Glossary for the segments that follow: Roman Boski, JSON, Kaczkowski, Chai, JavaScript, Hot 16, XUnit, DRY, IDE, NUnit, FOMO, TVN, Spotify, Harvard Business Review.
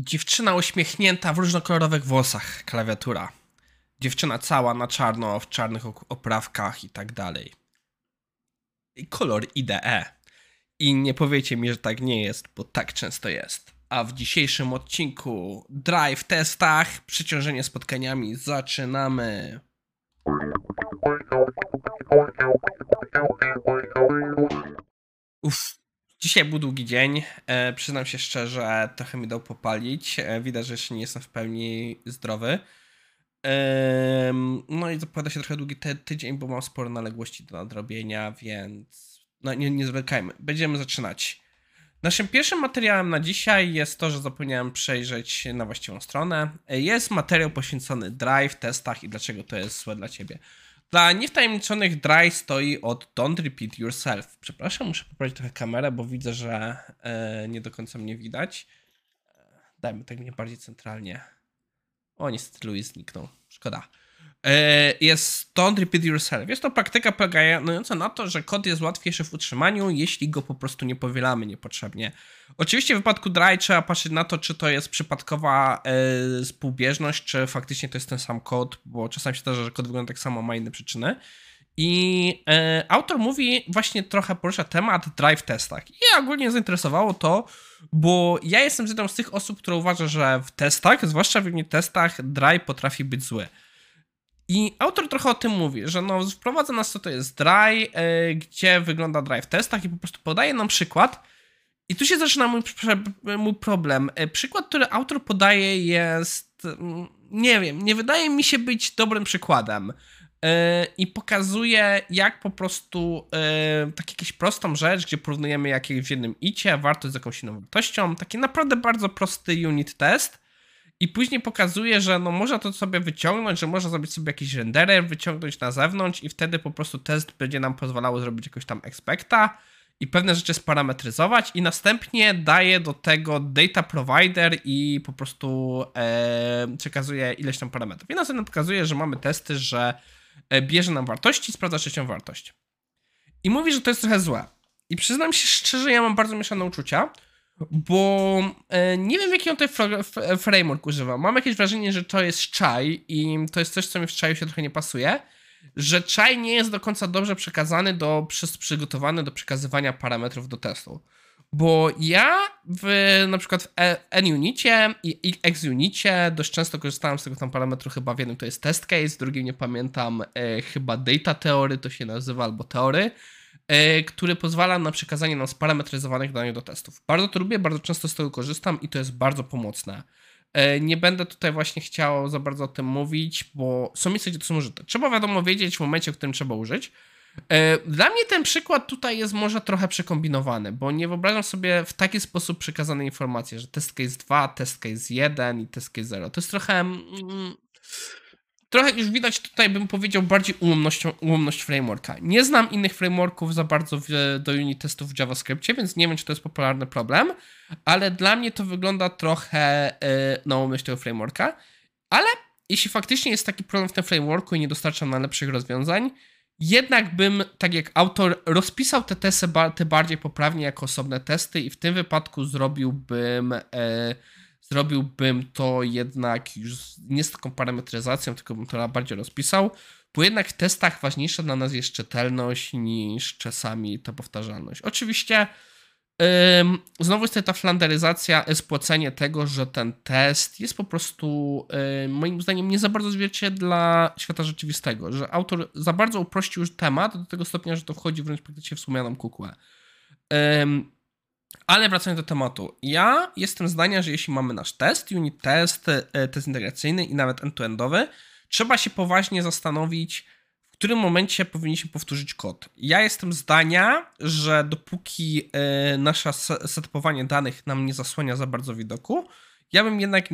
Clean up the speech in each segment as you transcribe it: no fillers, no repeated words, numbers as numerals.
Dziewczyna uśmiechnięta w różnokolorowych włosach, klawiatura. Dziewczyna cała na czarno, w czarnych oprawkach i tak dalej. Kolor IDE. I nie powiecie mi, że tak nie jest, bo tak często jest. A w dzisiejszym odcinku DRY w testach, przeciążenie spotkaniami, zaczynamy. Uff. Dzisiaj był długi dzień, przyznam się szczerze, trochę mi dał popalić, widać, że jeszcze nie jestem w pełni zdrowy. No i zapowiada się trochę długi tydzień, bo mam sporo naległości do nadrobienia, więc no, nie zwlekajmy, będziemy zaczynać. Naszym pierwszym materiałem na dzisiaj jest to, że zapomniałem przejrzeć na właściwą stronę. Jest materiał poświęcony DRY w testach i dlaczego to jest złe dla Ciebie. Dla niewtajemniczonych DRY stoi od Don't Repeat Yourself. Przepraszam, muszę poprawić trochę kamerę, bo widzę, że nie do końca mnie widać. Dajmy tak mnie bardziej centralnie. O, niestety Louis zniknął. Szkoda. Jest Don't Repeat Yourself. Jest to praktyka polegająca na to, że kod jest łatwiejszy w utrzymaniu, jeśli go po prostu nie powielamy niepotrzebnie. Oczywiście w wypadku DRY trzeba patrzeć na to, czy to jest przypadkowa współbieżność, czy faktycznie to jest ten sam kod, bo czasami się zdarza, że kod wygląda tak samo, ma inne przyczyny. I autor mówi, właśnie trochę porusza temat DRY w testach. I ja ogólnie zainteresowało to, bo ja jestem jedną z tych osób, która uważa, że w testach, zwłaszcza w testach, DRY potrafi być zły. I autor trochę o tym mówi, że no wprowadza nas, co to jest DRY, gdzie wygląda DRY w testach i po prostu podaje nam przykład. I tu się zaczyna mój problem. Przykład, który autor podaje jest, nie wiem, nie wydaje mi się być dobrym przykładem. I pokazuje, jak po prostu tak jakąś prostą rzecz, gdzie porównujemy jakieś w jednym icie, wartość z jakąś inną wartością. Taki naprawdę bardzo prosty unit test. I później pokazuje, że no można to sobie wyciągnąć, że można zrobić sobie jakiś renderer, wyciągnąć na zewnątrz i wtedy po prostu test będzie nam pozwalało zrobić jakoś tam expecta i pewne rzeczy sparametryzować i następnie daje do tego data provider i po prostu przekazuje ileś tam parametrów. I następnie pokazuje, że mamy testy, że bierze nam wartości i sprawdza trzecią wartość. I mówi, że to jest trochę złe. I przyznam się szczerze, ja mam bardzo mieszane uczucia, bo nie wiem, jaki on tutaj framework używa. Mam jakieś wrażenie, że to jest Chai i to jest coś, co mi w Chai'u się trochę nie pasuje, że Chai nie jest do końca dobrze przekazany, przygotowany do przekazywania parametrów do testu. Bo ja na przykład w NUnicie i XUnicie dość często korzystałem z tego tam parametru, chyba w jednym to jest test case, w drugim nie pamiętam, chyba data theory to się nazywa, albo teory, który pozwala na przekazanie nam sparametryzowanych danych do testów. Bardzo to lubię, bardzo często z tego korzystam i to jest bardzo pomocne. Nie będę tutaj właśnie chciał za bardzo o tym mówić, bo są miejsca, gdzie to są użyte. Trzeba wiadomo wiedzieć w momencie, w którym trzeba użyć. Dla mnie ten przykład tutaj jest może trochę przekombinowany, bo nie wyobrażam sobie w taki sposób przekazanej informacji, że test case 2, test case 1 i test case 0. To jest trochę... Trochę już widać tutaj, bym powiedział, bardziej ułomność frameworka. Nie znam innych frameworków za bardzo do unit testów w JavaScriptie, więc nie wiem, czy to jest popularny problem, ale dla mnie to wygląda trochę na ułomność tego frameworka. Ale jeśli faktycznie jest taki problem w tym frameworku i nie dostarcza nam lepszych rozwiązań, jednak bym, tak jak autor, rozpisał te testy bardziej poprawnie jako osobne testy i w tym wypadku zrobiłbym to jednak już nie z taką parametryzacją, tylko bym to bardziej rozpisał, bo jednak w testach ważniejsza dla nas jest czytelność niż czasami ta powtarzalność. Oczywiście znowu jest tutaj ta flanderyzacja, spłacenie tego, że ten test jest po prostu moim zdaniem nie za bardzo zwierciedla świata rzeczywistego, że autor za bardzo uprościł już temat do tego stopnia, że to wchodzi wręcz praktycznie w słomianą kukłę. Ale wracając do tematu, ja jestem zdania, że jeśli mamy nasz test, unit test, test integracyjny i nawet end-to-endowy, trzeba się poważnie zastanowić, w którym momencie powinniśmy powtórzyć kod. Ja jestem zdania, że dopóki nasze setupowanie danych nam nie zasłania za bardzo widoku, ja bym jednak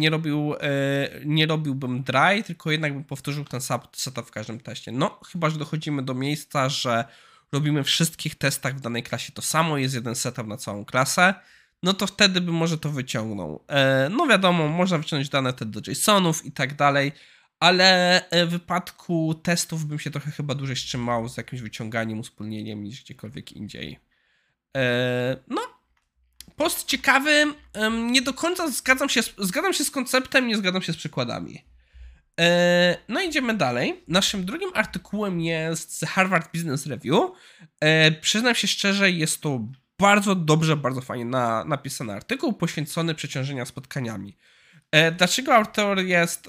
nie robiłbym DRY, tylko jednak bym powtórzył ten setup w każdym teście. No, chyba że dochodzimy do miejsca, że robimy w wszystkich testach w danej klasie to samo, jest jeden setup na całą klasę, no to wtedy bym może to wyciągnął. No wiadomo, można wyciągnąć dane te do JSON-ów i tak dalej, ale w wypadku testów bym się trochę chyba dłużej wstrzymał z jakimś wyciąganiem, uspólnieniem niż gdziekolwiek indziej. No, post ciekawy, nie do końca zgadzam się z konceptem, nie zgadzam się z przykładami. No idziemy dalej. Naszym drugim artykułem jest Harvard Business Review. Przyznam się szczerze, jest to bardzo dobrze, bardzo fajnie napisany artykuł poświęcony przeciążenia spotkaniami. Dlaczego jest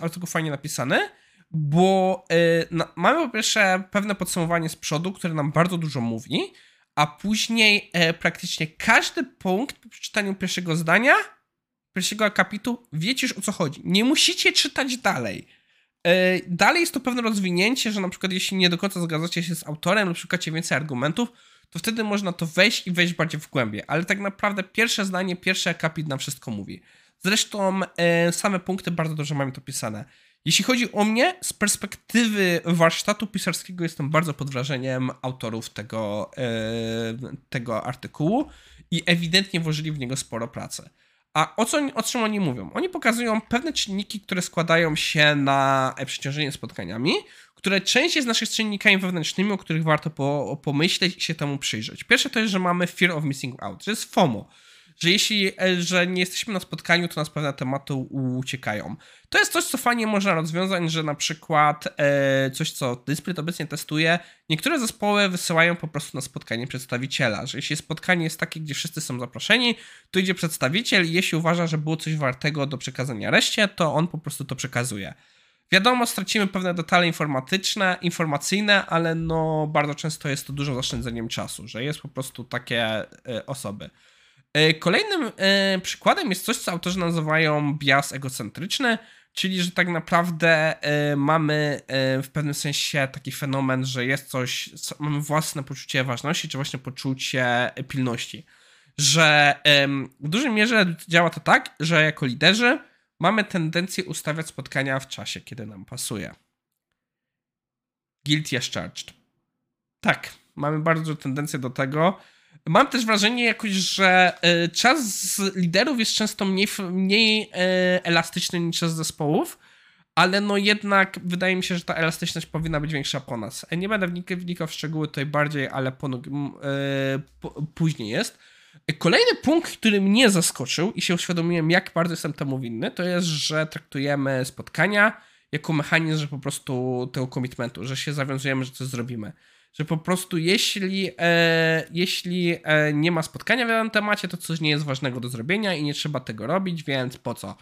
artykuł fajnie napisany? Bo mamy po pierwsze pewne podsumowanie z przodu, które nam bardzo dużo mówi, a później praktycznie każdy punkt po przeczytaniu pierwszego zdania, pierwszego akapitu, wiecie już o co chodzi. Nie musicie czytać dalej. Dalej jest to pewne rozwinięcie, że na przykład jeśli nie do końca zgadzacie się z autorem lub szukacie więcej argumentów, to wtedy można to wejść bardziej w głębie. Ale tak naprawdę pierwsze zdanie, pierwszy akapit nam wszystko mówi. Zresztą same punkty bardzo dobrze mamy to pisane. Jeśli chodzi o mnie, z perspektywy warsztatu pisarskiego jestem bardzo pod wrażeniem autorów tego artykułu i ewidentnie włożyli w niego sporo pracy. A o czym oni mówią? Oni pokazują pewne czynniki, które składają się na przeciążenie spotkaniami, które część jest naszych czynnikami wewnętrznymi, o których warto pomyśleć i się temu przyjrzeć. Pierwsze to jest, że mamy fear of missing out, że jest FOMO, że nie jesteśmy na spotkaniu, to nas pewne tematy uciekają. To jest coś, co fajnie można rozwiązać, że na przykład coś, co Dyspryt obecnie testuje, niektóre zespoły wysyłają po prostu na spotkanie przedstawiciela, że jeśli spotkanie jest takie, gdzie wszyscy są zaproszeni, to idzie przedstawiciel i jeśli uważa, że było coś wartego do przekazania reszcie, to on po prostu to przekazuje. Wiadomo, stracimy pewne detale informacyjne, ale no bardzo często jest to dużym oszczędzeniem czasu, że jest po prostu takie osoby. Kolejnym przykładem jest coś, co autorzy nazywają bias egocentryczny, czyli że tak naprawdę mamy w pewnym sensie taki fenomen, że jest coś, mamy własne poczucie ważności, czy właśnie poczucie pilności. Że w dużej mierze działa to tak, że jako liderzy mamy tendencję ustawiać spotkania w czasie, kiedy nam pasuje. Guilty as charged. Tak, mamy bardzo dużą tendencję do tego. Mam też wrażenie jakoś, że czas liderów jest często mniej elastyczny niż czas zespołów, ale no jednak wydaje mi się, że ta elastyczność powinna być większa po nas. Nie będę wnikał w szczegóły tutaj bardziej, ale później jest. Kolejny punkt, który mnie zaskoczył i się uświadomiłem, jak bardzo jestem temu winny, to jest, że traktujemy spotkania jako mechanizm, że po prostu tego commitmentu, że się zawiązujemy, że coś zrobimy. Że po prostu jeśli nie ma spotkania w danym temacie, to coś nie jest ważnego do zrobienia i nie trzeba tego robić, więc po co?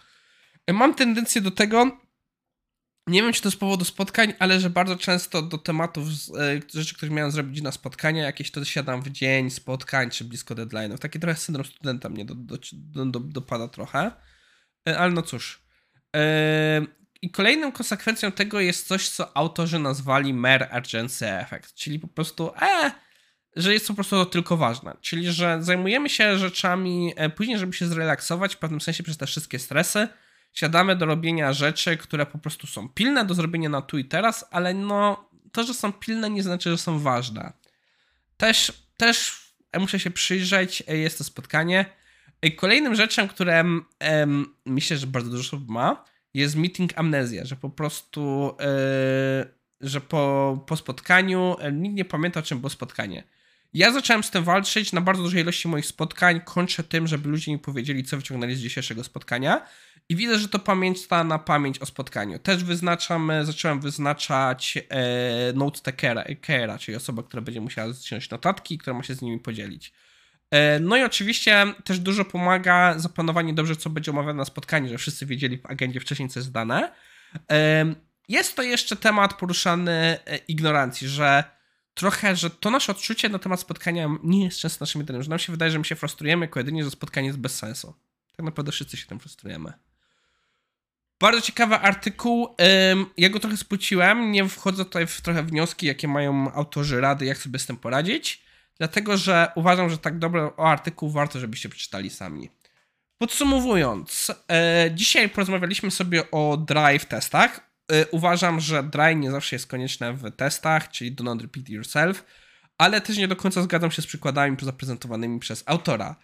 Mam tendencję do tego, nie wiem czy to z powodu spotkań, ale że bardzo często do tematów, rzeczy, które miałem zrobić na spotkania, jakieś to siadam w dzień spotkań czy blisko deadline'ów. Taki trochę syndrom studenta mnie dopada trochę, ale no cóż. I kolejną konsekwencją tego jest coś, co autorzy nazwali mere urgency effect, czyli po prostu, że jest po prostu to tylko ważne. Czyli, że zajmujemy się rzeczami później, żeby się zrelaksować w pewnym sensie przez te wszystkie stresy. Siadamy do robienia rzeczy, które po prostu są pilne do zrobienia na tu i teraz, ale no to, że są pilne nie znaczy, że są ważne. Też muszę się przyjrzeć, jest to spotkanie. Kolejnym rzeczem, które myślę, że bardzo dużo osób ma, jest meeting amnezja, że po prostu, że po spotkaniu nikt nie pamięta, o czym było spotkanie. Ja zacząłem z tym walczyć na bardzo dużej ilości moich spotkań. Kończę tym, żeby ludzie mi powiedzieli, co wyciągnęli z dzisiejszego spotkania. I widzę, że to pamięć na pamięć o spotkaniu. Też zacząłem wyznaczać note takera, czyli osoba, która będzie musiała zciąć notatki i która ma się z nimi podzielić. No i oczywiście też dużo pomaga zaplanowanie dobrze, co będzie omawiane na spotkaniu, że wszyscy wiedzieli w agendzie wcześniej, co jest dane. Jest to jeszcze temat poruszany ignorancji, że to nasze odczucie na temat spotkania nie jest często naszym jedynym, że nam się wydaje, że my się frustrujemy jako jedynie, że spotkanie jest bez sensu. Tak naprawdę wszyscy się tym frustrujemy. Bardzo ciekawy artykuł, ja go trochę spłuciłem, nie wchodzę tutaj w trochę wnioski, jakie mają autorzy rady, jak sobie z tym poradzić. Dlatego, że uważam, że tak dobry artykuł warto, żebyście przeczytali sami. Podsumowując, dzisiaj porozmawialiśmy sobie o DRY w testach. Uważam, że DRY nie zawsze jest konieczne w testach, czyli do not repeat yourself, ale też nie do końca zgadzam się z przykładami zaprezentowanymi przez autora.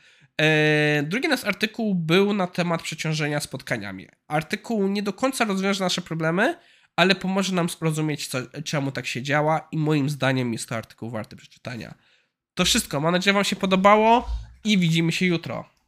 Drugi nasz artykuł był na temat przeciążenia spotkaniami. Artykuł nie do końca rozwiąże nasze problemy, ale pomoże nam zrozumieć, czemu tak się działa i moim zdaniem jest to artykuł warty przeczytania. To wszystko. Mam nadzieję, że Wam się podobało. i widzimy się jutro.